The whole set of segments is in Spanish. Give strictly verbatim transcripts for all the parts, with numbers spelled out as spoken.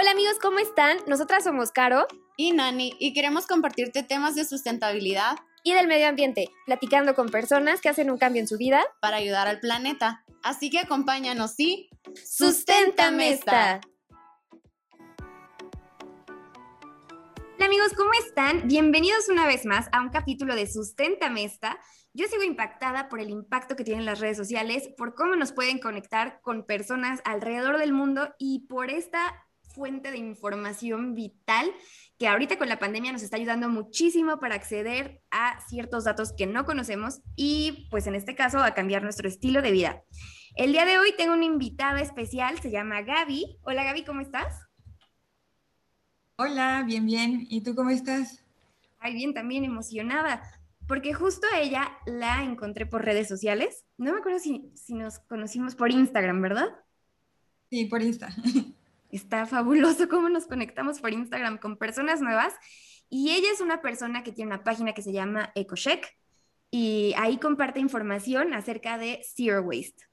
Hola amigos, ¿cómo están? Nosotras somos Caro y Nani y queremos compartirte temas de sustentabilidad y del medio ambiente, platicando con personas que hacen un cambio en su vida para ayudar al planeta. Así que acompáñanos y ¡Susténtamesta! Hola amigos, ¿cómo están? Bienvenidos una vez más a un capítulo de Susténtamesta. Yo sigo impactada por el impacto que tienen las redes sociales, por cómo nos pueden conectar con personas alrededor del mundo y por esta fuente de información vital que ahorita con la pandemia nos está ayudando muchísimo para acceder a ciertos datos que no conocemos y pues en este caso a cambiar nuestro estilo de vida. El día de hoy tengo una invitada especial, se llama Gaby. Hola Gaby, ¿cómo estás? Hola, bien, bien. ¿Y tú cómo estás? Ay, bien, también emocionada, porque justo a ella la encontré por redes sociales. No me acuerdo si, si nos conocimos por Instagram, ¿verdad? Sí, por Insta. Está fabuloso cómo nos conectamos por Instagram con personas nuevas. Y ella es una persona que tiene una página que se llama EcoCheck y ahí comparte información acerca de Zero Waste.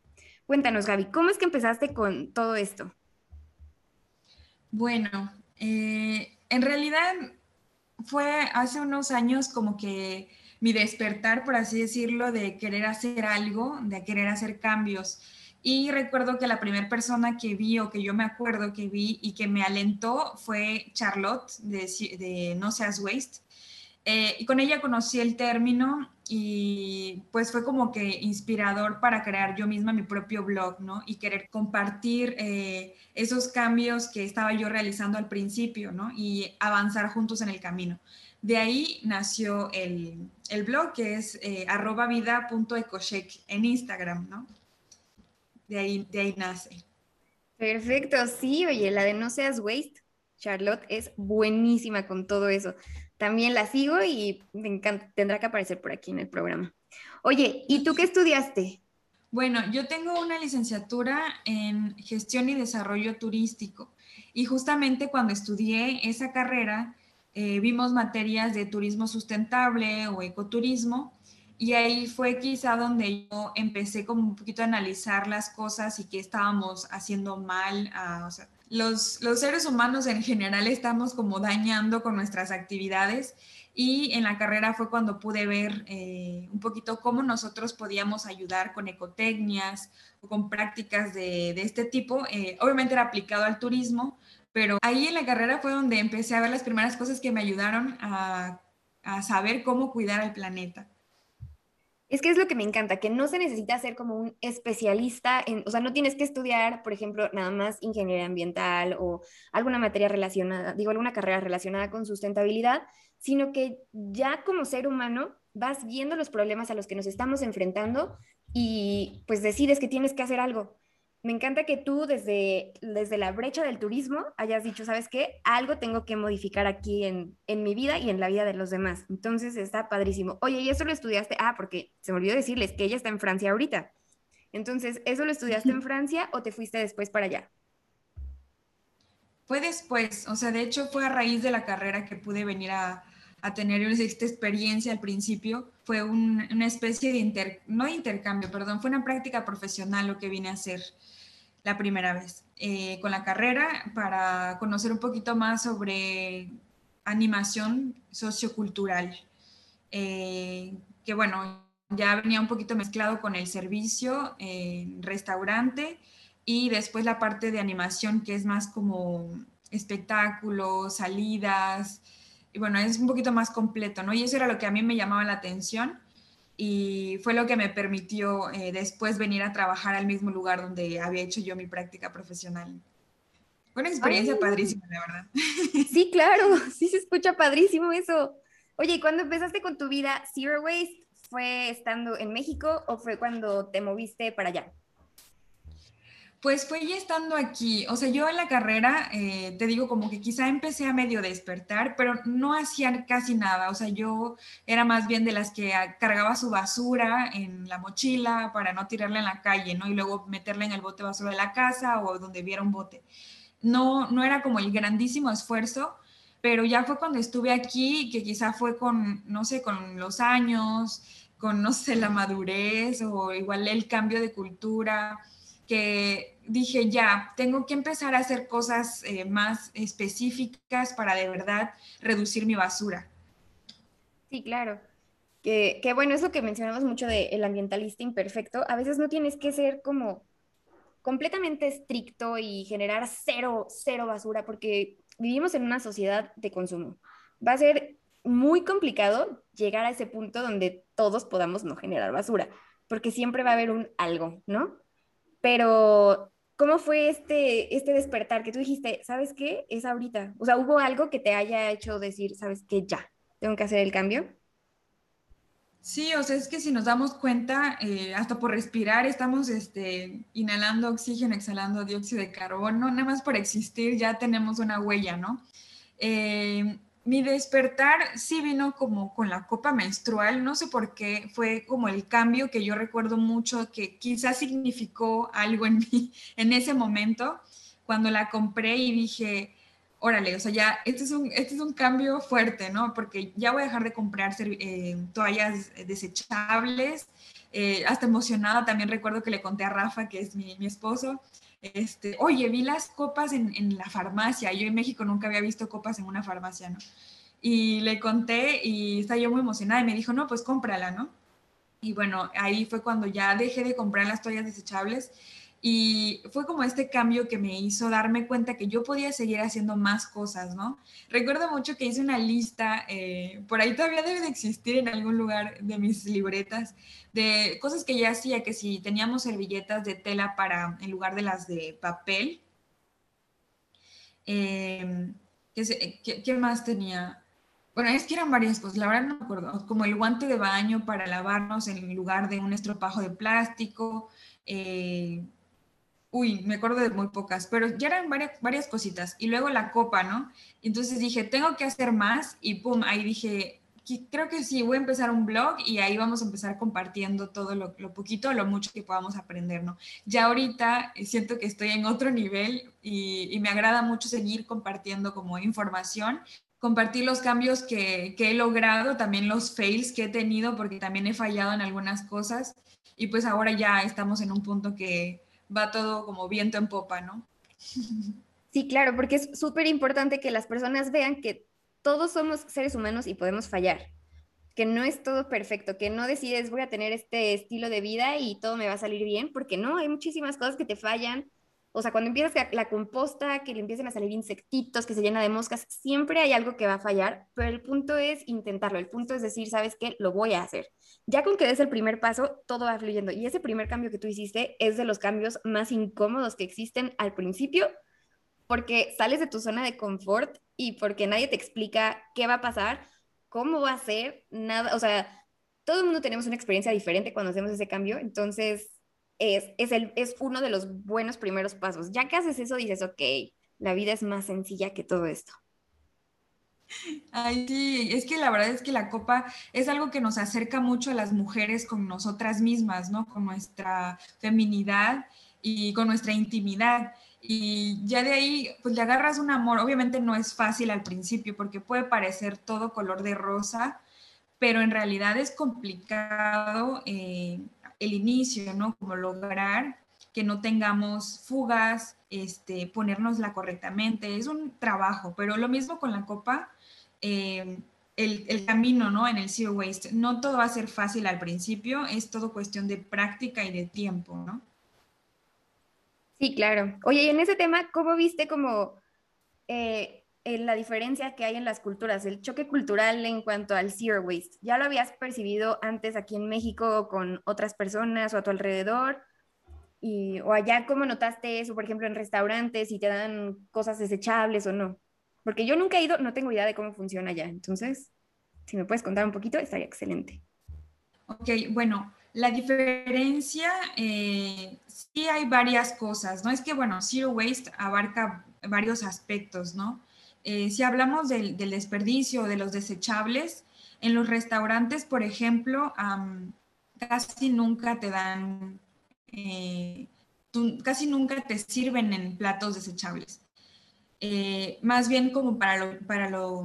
Cuéntanos, Gaby, ¿cómo es que empezaste con todo esto? Bueno, eh, en realidad fue hace unos años como que mi despertar, por así decirlo, de querer hacer algo, de querer hacer cambios. Y recuerdo que la primera persona que vi o que yo me acuerdo que vi y que me alentó fue Charlotte de, de No seas Waste. Eh, y con ella conocí el término y pues fue como que inspirador para crear yo misma mi propio blog, ¿no? Y querer compartir eh, esos cambios que estaba yo realizando al principio, ¿no? Y avanzar juntos en el camino. De ahí nació el, el blog que es eh, arroba vida punto ecocheck en Instagram, ¿no? De ahí, de ahí nace. Perfecto, sí, oye, la de No seas Waste, Charlotte es buenísima con todo eso. También la sigo y me encanta, tendrá que aparecer por aquí en el programa. Oye, ¿y tú qué estudiaste? Bueno, yo tengo una licenciatura en Gestión y Desarrollo Turístico y justamente cuando estudié esa carrera eh, vimos materias de turismo sustentable o ecoturismo. Y ahí fue quizá donde yo empecé como un poquito a analizar las cosas y qué estábamos haciendo mal. Uh, o sea, los, los seres humanos en general estamos como dañando con nuestras actividades y en la carrera fue cuando pude ver eh, un poquito cómo nosotros podíamos ayudar con ecotecnias o con prácticas de, de este tipo. Eh, obviamente era aplicado al turismo, pero ahí en la carrera fue donde empecé a ver las primeras cosas que me ayudaron a, a saber cómo cuidar al planeta. Es que es lo que me encanta, que no se necesita ser como un especialista, en, o sea, no tienes que estudiar, por ejemplo, nada más ingeniería ambiental o alguna materia relacionada, digo, alguna carrera relacionada con sustentabilidad, sino que ya como ser humano vas viendo los problemas a los que nos estamos enfrentando y pues decides que tienes que hacer algo. Me encanta que tú desde, desde la brecha del turismo hayas dicho, ¿sabes qué? Algo tengo que modificar aquí en, en mi vida y en la vida de los demás. Entonces está padrísimo. Oye, ¿y eso lo estudiaste? Ah, porque se me olvidó decirles que ella está en Francia ahorita. Entonces, ¿eso lo estudiaste en Francia o te fuiste después para allá? Fue después. O sea, de hecho fue a raíz de la carrera que pude venir a, a tener esta experiencia al principio. Fue un, una especie de, inter, no de intercambio, perdón, fue una práctica profesional lo que vine a hacer. La primera vez, eh, con la carrera para conocer un poquito más sobre animación sociocultural, eh, que bueno, ya venía un poquito mezclado con el servicio, eh, restaurante y después la parte de animación que es más como espectáculos, salidas, y bueno, es un poquito más completo, ¿no? Y eso era lo que a mí me llamaba la atención. Y fue lo que me permitió eh, después venir a trabajar al mismo lugar donde había hecho yo mi práctica profesional. Fue una experiencia Ay. padrísima, la verdad. Sí, claro, sí se escucha padrísimo eso. Oye, ¿y cuando empezaste con tu vida Zero Waste, fue estando en México o fue cuando te moviste para allá? Pues fue ya estando aquí. O sea, yo en la carrera, eh, te digo como que quizá empecé a medio despertar, pero no hacía casi nada. O sea, yo era más bien de las que cargaba su basura en la mochila para no tirarla en la calle, ¿no? Y luego meterla en el bote de basura de la casa o donde viera un bote. No, no era como el grandísimo esfuerzo, pero ya fue cuando estuve aquí, que quizá fue con, no sé, con los años, con, no sé, la madurez o igual el cambio de cultura, que dije, ya, tengo que empezar a hacer cosas eh, más específicas para de verdad reducir mi basura. Sí, claro. Que, que bueno, es lo que mencionamos mucho del ambientalista imperfecto. A veces no tienes que ser como completamente estricto y generar cero, cero basura, porque vivimos en una sociedad de consumo. Va a ser muy complicado llegar a ese punto donde todos podamos no generar basura, porque siempre va a haber un algo, ¿no? Pero, ¿cómo fue este, este despertar que tú dijiste, ¿sabes qué? Es ahorita. O sea, ¿hubo algo que te haya hecho decir, ¿sabes qué? Ya, tengo que hacer el cambio. Sí, o sea, es que si nos damos cuenta, eh, hasta por respirar estamos este, inhalando oxígeno, exhalando dióxido de carbono, nada más por existir ya tenemos una huella, ¿no? Eh, mi despertar sí vino como con la copa menstrual, no sé por qué, fue como el cambio que yo recuerdo mucho, que quizás significó algo en mí en ese momento, cuando la compré y dije, órale, o sea, ya este es un, este es un cambio fuerte, ¿no? Porque ya voy a dejar de comprar eh, toallas desechables, eh, hasta emocionada, también recuerdo que le conté a Rafa, que es mi, mi esposo, Este, oye, vi las copas en, en la farmacia. Yo en México nunca había visto copas en una farmacia, ¿no? Y le conté y estaba yo muy emocionada y me dijo, no, pues cómprala, ¿no? Y bueno, ahí fue cuando ya dejé de comprar las toallas desechables y fue como este cambio que me hizo darme cuenta que yo podía seguir haciendo más cosas, ¿no? Recuerdo mucho que hice una lista, eh, por ahí todavía debe de existir en algún lugar de mis libretas, de cosas que ya hacía, que si teníamos servilletas de tela para, en lugar de las de papel. Eh, ¿qué, qué, ¿Qué más tenía? Bueno, es que eran varias cosas, la verdad no me acuerdo, como el guante de baño para lavarnos en lugar de un estropajo de plástico, eh, uy, me acuerdo de muy pocas, pero ya eran varias, varias cositas. Y luego la copa, ¿no? Entonces dije, tengo que hacer más y pum, ahí dije, creo que sí, voy a empezar un blog y ahí vamos a empezar compartiendo todo lo, lo poquito, lo mucho que podamos aprender, ¿no? Ya ahorita siento que estoy en otro nivel y, y me agrada mucho seguir compartiendo como información, compartir los cambios que, que he logrado, también los fails que he tenido, porque también he fallado en algunas cosas y pues ahora ya estamos en un punto que va todo como viento en popa, ¿no? Sí, claro, porque es súper importante que las personas vean que todos somos seres humanos y podemos fallar, que no es todo perfecto, que no decides voy a tener este estilo de vida y todo me va a salir bien, porque no, hay muchísimas cosas que te fallan. O sea, cuando empiezas la composta, que le empiecen a salir insectitos, que se llena de moscas, siempre hay algo que va a fallar, pero el punto es intentarlo, el punto es decir, ¿sabes qué? Lo voy a hacer. Ya con que des el primer paso, todo va fluyendo. Y ese primer cambio que tú hiciste es de los cambios más incómodos que existen al principio, porque sales de tu zona de confort y porque nadie te explica qué va a pasar, cómo va a ser, nada. O sea, todo el mundo tenemos una experiencia diferente cuando hacemos ese cambio, entonces... Es, es, el, es uno de los buenos primeros pasos. Ya que haces eso, dices, ok, la vida es más sencilla que todo esto. Ay, sí, es que la verdad es que la copa es algo que nos acerca mucho a las mujeres con nosotras mismas, ¿no? Con nuestra feminidad y con nuestra intimidad. Y ya de ahí, pues le agarras un amor. Obviamente no es fácil al principio porque puede parecer todo color de rosa, pero en realidad es complicado, eh, el inicio, ¿no? Como lograr que no tengamos fugas, este, ponérnosla correctamente, es un trabajo, pero lo mismo con la copa, eh, el, el camino, ¿no? En el Zero Waste, no todo va a ser fácil al principio, es todo cuestión de práctica y de tiempo, ¿no? Sí, claro. Oye, y en ese tema, ¿cómo viste como eh, en la diferencia que hay en las culturas, el choque cultural en cuanto al Zero Waste? ¿Ya lo habías percibido antes aquí en México con otras personas o a tu alrededor? Y, ¿O allá cómo notaste eso, por ejemplo, en restaurantes, si te dan cosas desechables o no? Porque yo nunca he ido, no tengo idea de cómo funciona allá. Entonces, si me puedes contar un poquito, estaría excelente. Ok, bueno, la diferencia, eh, sí hay varias cosas, ¿no? Es que, bueno, Zero Waste abarca varios aspectos, ¿no? Eh, si hablamos del, del desperdicio, de los desechables, en los restaurantes, por ejemplo, um, casi nunca te dan, eh, tú, casi nunca te sirven en platos desechables. Eh, más bien como para lo, para lo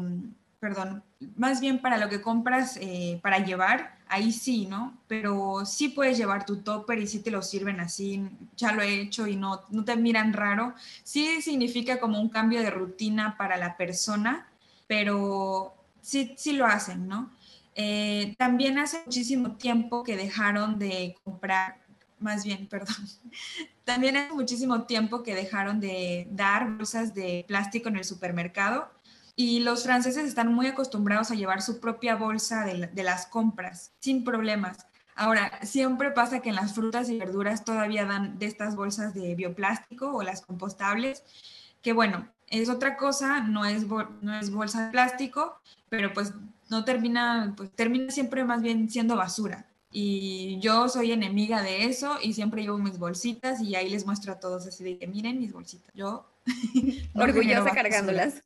perdón, más bien para lo que compras eh, para llevar, ahí sí, ¿no? Pero sí puedes llevar tu topper y sí te lo sirven así, ya lo he hecho y no, no te miran raro. Sí significa como un cambio de rutina para la persona, pero sí, sí lo hacen, ¿no? Eh, también hace muchísimo tiempo que dejaron de comprar, más bien, perdón, también hace muchísimo tiempo que dejaron de dar bolsas de plástico en el supermercado. Y los franceses están muy acostumbrados a llevar su propia bolsa de, de las compras, sin problemas. Ahora, siempre pasa que en las frutas y verduras todavía dan de estas bolsas de bioplástico o las compostables, que bueno, es otra cosa, no es, no es bolsa de plástico, pero pues no termina, pues termina siempre más bien siendo basura. Y yo soy enemiga de eso y siempre llevo mis bolsitas y ahí les muestro a todos así de que miren mis bolsitas. Yo orgullosa cargándolas.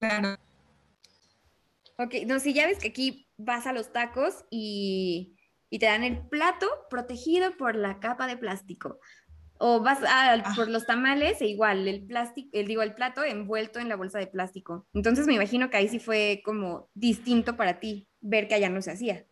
Claro. Ok, no, si ya ves que aquí vas a los tacos y, y te dan el plato protegido por la capa de plástico. O vas a, ah. por los tamales e igual, el plástico, el, digo, el plato envuelto en la bolsa de plástico. Entonces me imagino que ahí sí fue como distinto para ti ver que allá no se hacía.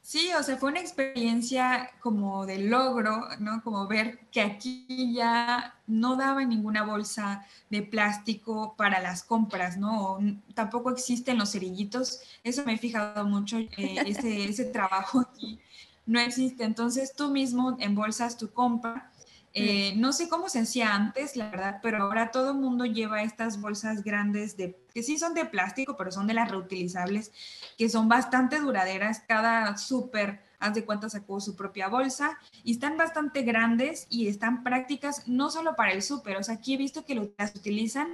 Sí, o sea, fue una experiencia como de logro, ¿no? Como ver que aquí ya no daba ninguna bolsa de plástico para las compras, ¿no? O tampoco existen los cerillitos. Eso me he fijado mucho, eh, ese, ese trabajo aquí no existe. Entonces tú mismo embolsas tu compra. Eh, no sé cómo se hacía antes, la verdad, pero ahora todo el mundo lleva estas bolsas grandes de, que sí son de plástico, pero son de las reutilizables, que son bastante duraderas. Cada súper, haz de cuenta, sacó su propia bolsa y están bastante grandes y están prácticas no solo para el súper. O sea, aquí he visto que las utilizan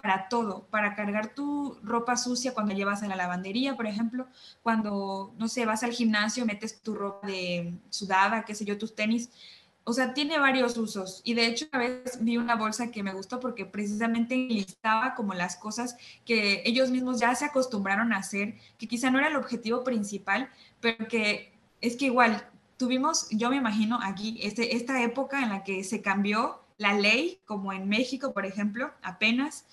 para todo, para cargar tu ropa sucia cuando llevas a la lavandería, por ejemplo, cuando, no sé, vas al gimnasio, metes tu ropa de sudada, qué sé yo, tus tenis. O sea, tiene varios usos y de hecho una vez vi una bolsa que me gustó porque precisamente listaba como las cosas que ellos mismos ya se acostumbraron a hacer, que quizá no era el objetivo principal, pero que es que igual tuvimos, yo me imagino aquí, este, esta época en la que se cambió la ley, como en México, por ejemplo, apenas,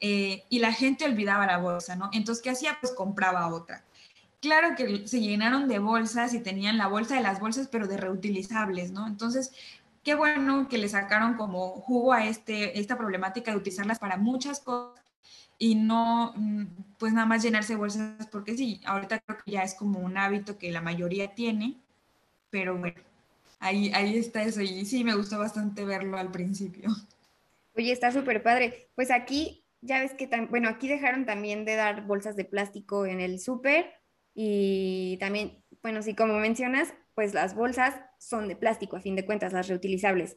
eh, y la gente olvidaba la bolsa, ¿no? Entonces, ¿qué hacía? Pues compraba otra. Claro que se llenaron de bolsas y tenían la bolsa de las bolsas, pero de reutilizables, ¿no? Entonces, qué bueno que le sacaron como jugo a este, esta problemática de utilizarlas para muchas cosas y no, pues nada más llenarse de bolsas, porque sí, ahorita creo que ya es como un hábito que la mayoría tiene, pero bueno, ahí, ahí está eso y sí, me gustó bastante verlo al principio. Oye, está súper padre. Pues aquí, ya ves que, bueno, aquí dejaron también de dar bolsas de plástico en el súper. Y también, bueno, sí, como mencionas, pues las bolsas son de plástico, a fin de cuentas, las reutilizables,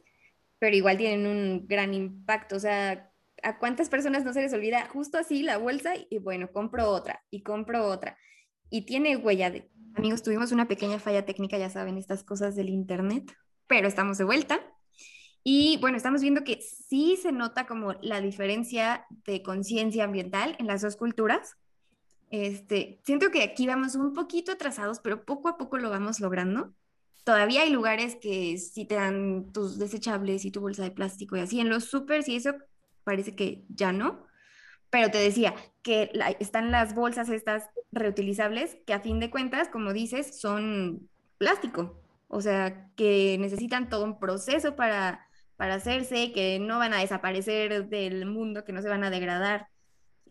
pero igual tienen un gran impacto. O sea, ¿a cuántas personas no se les olvida justo así la bolsa? Y bueno, compro otra y compro otra. Y tiene huella de... Amigos, tuvimos una pequeña falla técnica, ya saben, estas cosas del internet, pero estamos de vuelta. Y bueno, estamos viendo que sí se nota como la diferencia de conciencia ambiental en las dos culturas. Este, siento que aquí vamos un poquito atrasados, pero poco a poco lo vamos logrando. Todavía hay lugares que sí te dan tus desechables y tu bolsa de plástico y así. En los súpers y eso parece que ya no. Pero te decía que la, están las bolsas estas reutilizables que a fin de cuentas, como dices, son plástico. O sea, que necesitan todo un proceso para, para hacerse, que no van a desaparecer del mundo, que no se van a degradar.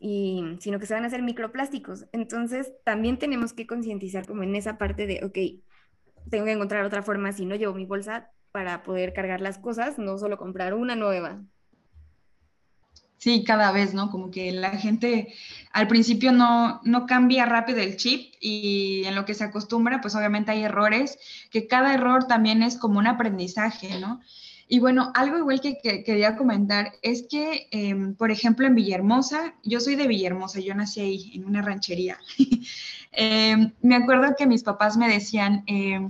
Y, sino que se van a hacer microplásticos. Entonces, también tenemos que concientizar como en esa parte de, ok, tengo que encontrar otra forma si no llevo mi bolsa para poder cargar las cosas, no solo comprar una nueva. Sí, cada vez, ¿no? Como que la gente al principio no, no cambia rápido el chip y en lo que se acostumbra, pues obviamente hay errores, que cada error también es como un aprendizaje, ¿no? Y bueno, algo igual que, que quería comentar es que, eh, por ejemplo, en Villahermosa, yo soy de Villahermosa, yo nací ahí, en una ranchería. eh, me acuerdo que mis papás me decían eh,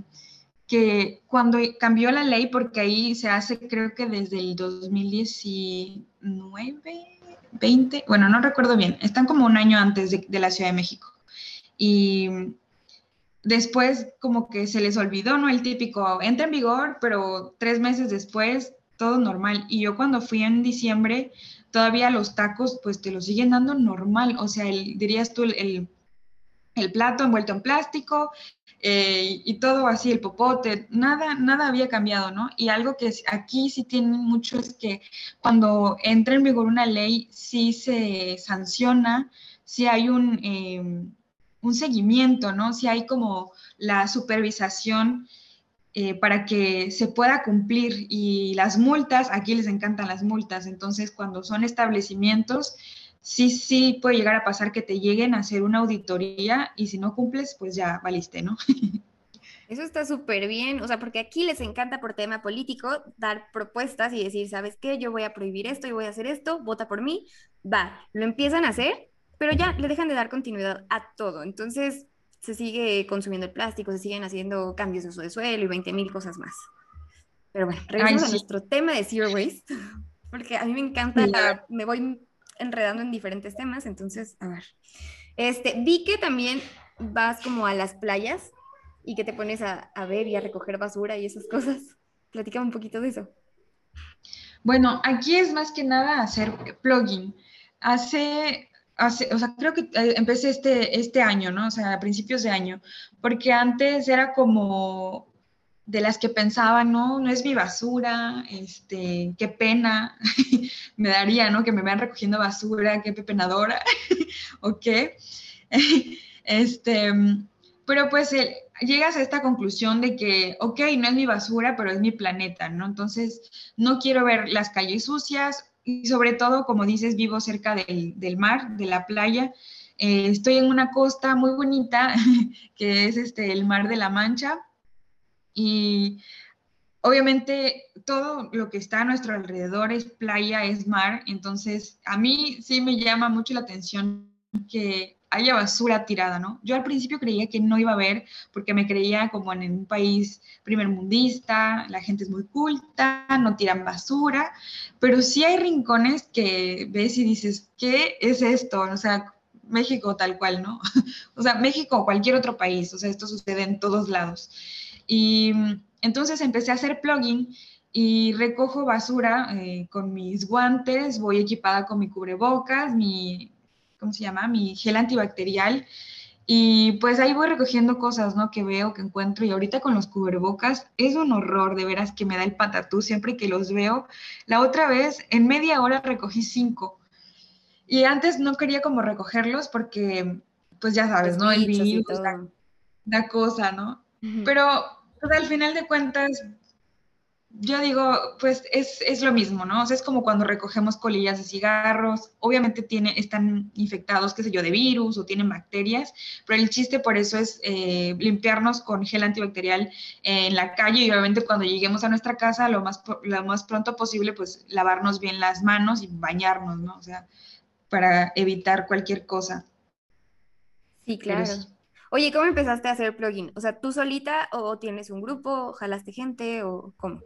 que cuando cambió la ley, porque ahí se hace creo que desde el dos mil diecinueve, veinte, bueno, no recuerdo bien, están como un año antes de, de la Ciudad de México. Y... después como que se les olvidó, ¿no? El típico, entra en vigor, pero tres meses después todo normal. Y yo cuando fui en diciembre, todavía los tacos pues te los siguen dando normal. O sea, el, dirías tú, el, el plato envuelto en plástico eh, y todo así, el popote, nada, nada había cambiado, ¿no? Y algo que aquí sí tienen mucho es que cuando entra en vigor una ley, sí se sanciona, sí hay un... Eh, un seguimiento, ¿no? Si hay como la supervisación eh, para que se pueda cumplir, y las multas, aquí les encantan las multas, entonces cuando son establecimientos, sí, sí puede llegar a pasar que te lleguen a hacer una auditoría y si no cumples, pues ya valiste, ¿no? Eso está súper bien, o sea, porque aquí les encanta por tema político dar propuestas y decir, ¿sabes qué? Yo voy a prohibir esto y voy a hacer esto, vota por mí, va, lo empiezan a hacer, pero ya le dejan de dar continuidad a todo. Entonces se sigue consumiendo el plástico, se siguen haciendo cambios de uso de suelo y veinte mil cosas más. Pero bueno, regresamos Ay, sí. a nuestro tema de Zero Waste, porque a mí me encanta, la, me voy enredando en diferentes temas, entonces, a ver. Este, vi que también vas como a las playas y que te pones a, a ver y a recoger basura y esas cosas. Platícame un poquito de eso. Bueno, aquí es más que nada hacer plugin. Hace... Hace, o sea, creo que empecé este, este año, ¿no? O sea, a principios de año, porque antes era como de las que pensaba, no, no es mi basura, este, qué pena me daría, ¿no? Que me vean recogiendo basura, qué pepenadora, o qué. Este, pero pues el, llegas a esta conclusión de que, ok, no es mi basura, pero es mi planeta, ¿no? Entonces, no quiero ver las calles sucias. Y sobre todo, como dices, vivo cerca del, del mar, de la playa. Eh, estoy en una costa muy bonita, que es este, el Mar de la Mancha. Y obviamente todo lo que está a nuestro alrededor es playa, es mar. Entonces, a mí sí me llama mucho la atención que haya basura tirada, ¿no? Yo al principio creía que no iba a haber, porque me creía como en un país primermundista, la gente es muy culta, no tiran basura, pero sí hay rincones que ves y dices, ¿qué es esto? O sea, México tal cual, ¿no? O sea, México o cualquier otro país, o sea, esto sucede en todos lados. Y entonces empecé a hacer plugin y recojo basura eh, con mis guantes, voy equipada con mi cubrebocas, mi... ¿cómo se llama? Mi gel antibacterial, y pues ahí voy recogiendo cosas, ¿no? Que veo, que encuentro, y ahorita con los cubrebocas es un horror, de veras que me da el patatús siempre que los veo. La otra vez, en media hora recogí cinco, y antes no quería como recogerlos porque, pues ya sabes, ¿no? El virus, la, la cosa, ¿no? Uh-huh. Pero pues, al final de cuentas, yo digo, pues es, es lo mismo, ¿no? O sea, es como cuando recogemos colillas de cigarros, obviamente tiene, están infectados, qué sé yo, de virus o tienen bacterias, pero el chiste por eso es eh, limpiarnos con gel antibacterial en la calle, y obviamente cuando lleguemos a nuestra casa, lo más, lo más pronto posible, pues lavarnos bien las manos y bañarnos, ¿no? O sea, para evitar cualquier cosa. Sí, claro. Oye, ¿cómo empezaste a hacer plugin? O sea, ¿tú solita o tienes un grupo, jalaste gente o cómo?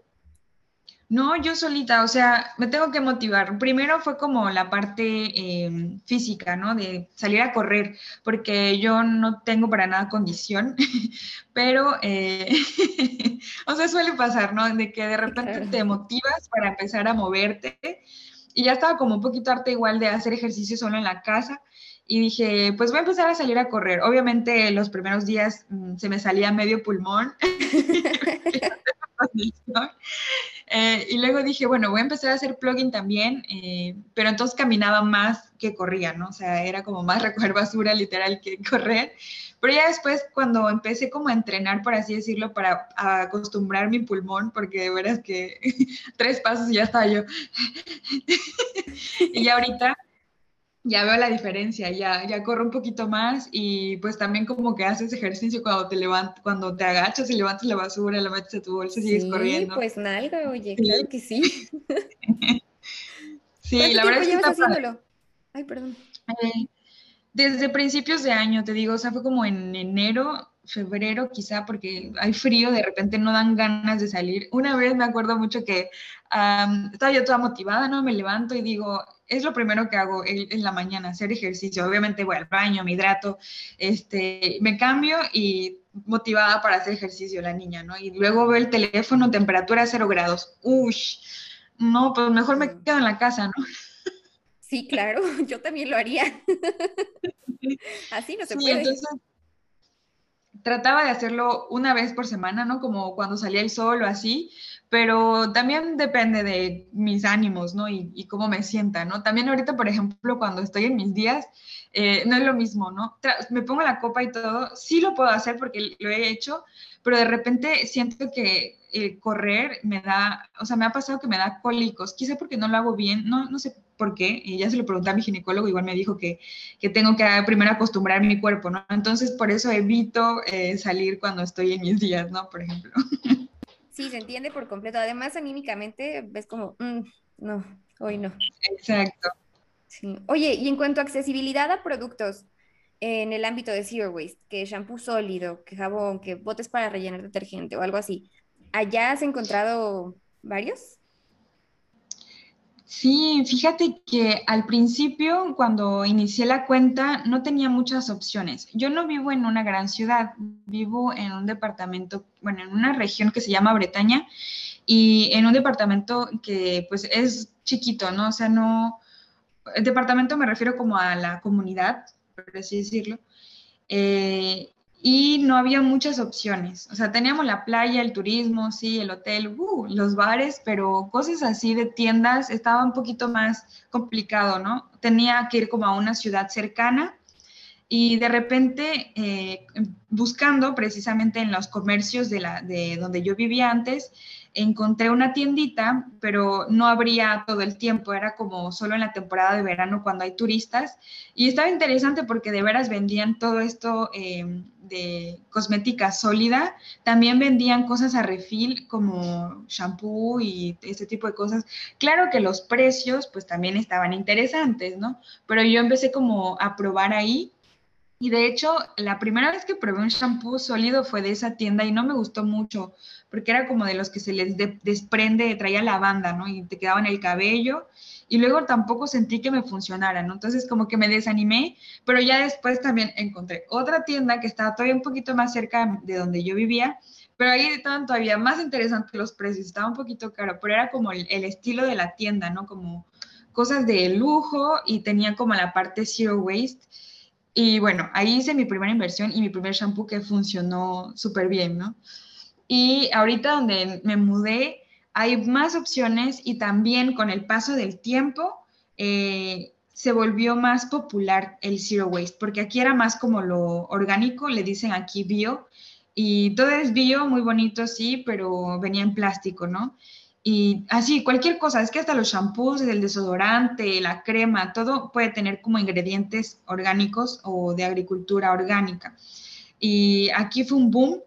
No, yo solita, o sea, me tengo que motivar. Primero fue como la parte eh, física, ¿no? De salir a correr, porque yo no tengo para nada condición, pero, eh, o sea, suele pasar, ¿no? De que de repente te motivas para empezar a moverte, y ya estaba como un poquito harta igual de hacer ejercicio solo en la casa, y dije, pues voy a empezar a salir a correr. Obviamente los primeros días mmm, se me salía medio pulmón, Eh, y luego dije, bueno, voy a empezar a hacer plugin también, eh, pero entonces caminaba más que corría, ¿no? O sea, era como más recoger basura literal que correr, pero ya después cuando empecé como a entrenar, por así decirlo, para acostumbrar mi pulmón, porque de veras que tres pasos y ya estaba yo, y ya ahorita ya veo la diferencia, ya, ya corro un poquito más, y pues también como que haces ejercicio cuando te levantas, cuando te agachas y levantas la basura, la metes a tu bolsa y sí, sigues corriendo. Sí, pues nalga, oye, sí. Claro que sí. Sí, la verdad es que está haciéndolo? Ay, perdón. Eh, desde principios de año, te digo, o sea, fue como en enero, febrero quizá, porque hay frío, de repente no dan ganas de salir. Una vez me acuerdo mucho que um, estaba yo toda motivada, ¿no? Me levanto y digo... Es lo primero que hago en la mañana, hacer ejercicio. Obviamente voy al baño, me hidrato, este, me cambio y motivada para hacer ejercicio la niña, ¿no? Y luego veo el teléfono, temperatura cero grados. Uy, no, pues mejor me quedo en la casa, ¿no? Sí, claro, yo también lo haría. Así no se sí, puede. Entonces, trataba de hacerlo una vez por semana, ¿no? Como cuando salía el sol o así, pero también depende de mis ánimos, ¿no? Y, y cómo me sienta, ¿no? También ahorita, por ejemplo, cuando estoy en mis días, eh, no es lo mismo, ¿no? Tra- me pongo la copa y todo, sí lo puedo hacer porque lo he hecho, pero de repente siento que eh, correr me da, o sea, me ha pasado que me da cólicos, quizá porque no lo hago bien, no, no sé por qué, y ya se lo pregunté a mi ginecólogo, igual me dijo que, que tengo que primero acostumbrar mi cuerpo, ¿no? Entonces, por eso evito eh, salir cuando estoy en mis días, ¿no? Por ejemplo. Sí, se entiende por completo. Además, anímicamente ves como, mm, no, hoy no. Exacto. Sí. Oye, y en cuanto a accesibilidad a productos en el ámbito de Zero Waste, que shampoo sólido, que jabón, que botes para rellenar detergente o algo así, ¿allá has encontrado varios? Sí, fíjate que al principio, cuando inicié la cuenta, no tenía muchas opciones. Yo no vivo en una gran ciudad, vivo en un departamento, bueno, en una región que se llama Bretaña, y en un departamento que, pues, es chiquito, ¿no? O sea, no... El departamento me refiero como a la comunidad, por así decirlo, eh, y no había muchas opciones. O sea, teníamos la playa, el turismo, sí, el hotel, uh, los bares, pero cosas así de tiendas estaba un poquito más complicado, ¿no? Tenía que ir como a una ciudad cercana y de repente eh, buscando precisamente en los comercios de, la, de donde yo vivía antes, encontré una tiendita, pero no abría todo el tiempo, era como solo en la temporada de verano cuando hay turistas, y estaba interesante porque de veras vendían todo esto eh, de cosmética sólida, también vendían cosas a refil como shampoo y este tipo de cosas. Claro que los precios pues también estaban interesantes, ¿no? Pero yo empecé como a probar ahí, y de hecho, la primera vez que probé un shampoo sólido fue de esa tienda y no me gustó mucho, porque era como de los que se les de, desprende, traía lavanda, ¿no? Y te quedaba en el cabello, y luego tampoco sentí que me funcionara, ¿no? Entonces como que me desanimé, pero ya después también encontré otra tienda que estaba todavía un poquito más cerca de donde yo vivía, pero ahí estaban todavía más interesantes los precios, estaba un poquito caro, pero era como el, el estilo de la tienda, ¿no? Como cosas de lujo y tenía como la parte zero waste. Y bueno, ahí hice mi primera inversión y mi primer shampoo que funcionó súper bien, ¿no? Y ahorita donde me mudé hay más opciones y también con el paso del tiempo eh, se volvió más popular el Zero Waste, porque aquí era más como lo orgánico, le dicen aquí bio, y todo es bio, muy bonito, sí, pero venía en plástico, ¿no? Y así, cualquier cosa, es que hasta los shampoos, el desodorante, la crema, todo puede tener como ingredientes orgánicos o de agricultura orgánica. Y aquí fue un boom.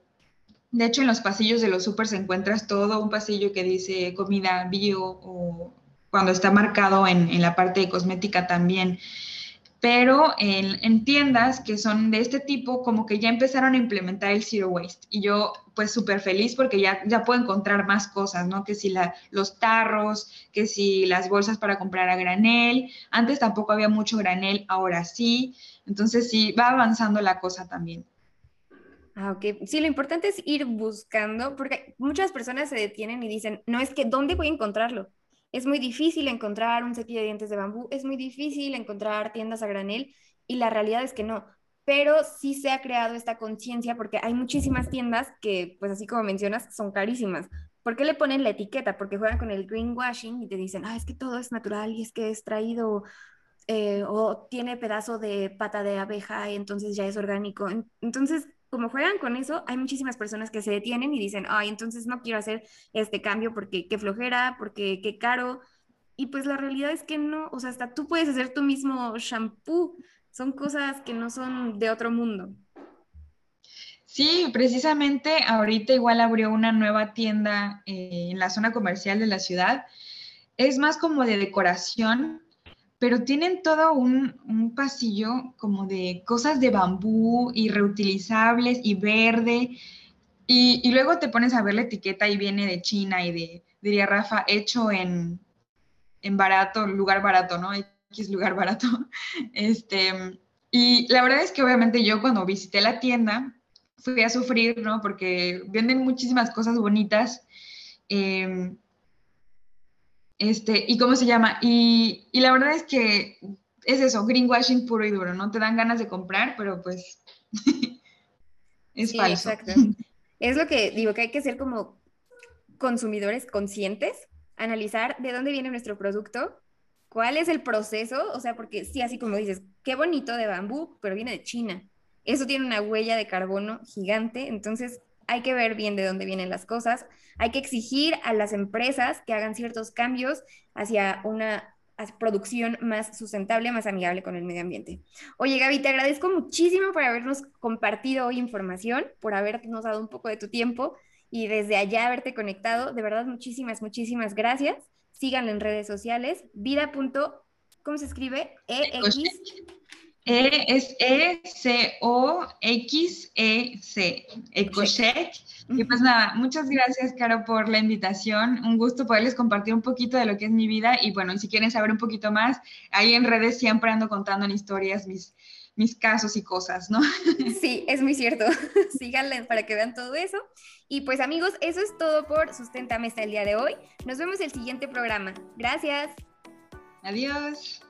De hecho, en los pasillos de los súper encuentras todo, un pasillo que dice comida bio o cuando está marcado en, en la parte de cosmética también. Pero en, en tiendas que son de este tipo, como que ya empezaron a implementar el Zero Waste. Y yo, pues, súper feliz porque ya, ya puedo encontrar más cosas, ¿no? Que si la, los tarros, que si las bolsas para comprar a granel. Antes tampoco había mucho granel, ahora sí. Entonces, sí, va avanzando la cosa también. Ah, ok. Sí, lo importante es ir buscando, porque muchas personas se detienen y dicen, no, es que ¿dónde voy a encontrarlo? Es muy difícil encontrar un cepillo de dientes de bambú, es muy difícil encontrar tiendas a granel y la realidad es que no, pero sí se ha creado esta conciencia porque hay muchísimas tiendas que, pues así como mencionas, son carísimas. ¿Por qué le ponen la etiqueta? Porque juegan con el greenwashing y te dicen, ah, es que todo es natural y es que es traído eh, o tiene pedazo de pata de abeja y entonces ya es orgánico. Entonces, como juegan con eso, hay muchísimas personas que se detienen y dicen, ay, entonces no quiero hacer este cambio porque qué flojera, porque qué caro. Y pues la realidad es que no, o sea, hasta tú puedes hacer tu mismo shampoo. Son cosas que no son de otro mundo. Sí, precisamente ahorita igual abrió una nueva tienda eh, en la zona comercial de la ciudad. Es más como de decoración, pero tienen todo un, un pasillo como de cosas de bambú y reutilizables y verde. Y, y luego te pones a ver la etiqueta y viene de China y de, diría Rafa, hecho en, en barato, lugar barato, ¿no? X lugar barato. Este, y la verdad es que obviamente yo cuando visité la tienda fui a sufrir, ¿no? Porque venden muchísimas cosas bonitas. Eh, Este, ¿y cómo se llama? Y, y la verdad es que es eso, greenwashing puro y duro, ¿no? Te dan ganas de comprar, pero pues es sí, falso. Exacto. Es lo que digo, que hay que ser como consumidores conscientes, analizar de dónde viene nuestro producto, cuál es el proceso, o sea, porque sí, así como dices, qué bonito de bambú, pero viene de China. Eso tiene una huella de carbono gigante, entonces hay que ver bien de dónde vienen las cosas, hay que exigir a las empresas que hagan ciertos cambios hacia una producción más sustentable, más amigable con el medio ambiente. Oye, Gaby, te agradezco muchísimo por habernos compartido hoy información, por habernos dado un poco de tu tiempo y desde allá haberte conectado. De verdad, muchísimas, muchísimas gracias. Síganlo en redes sociales, vida. ¿Cómo se escribe? E X. E es E C O X E C, EcoCheck. Y pues nada, muchas gracias, Caro, por la invitación. Un gusto poderles compartir un poquito de lo que es mi vida. Y bueno, si quieren saber un poquito más, ahí en redes siempre ando contando en historias mis, mis casos y cosas, ¿no? Sí, es muy cierto. Síganla para que vean todo eso. Y pues amigos, eso es todo por Susténtame hasta el día de hoy. Nos vemos el siguiente programa. Gracias. Adiós.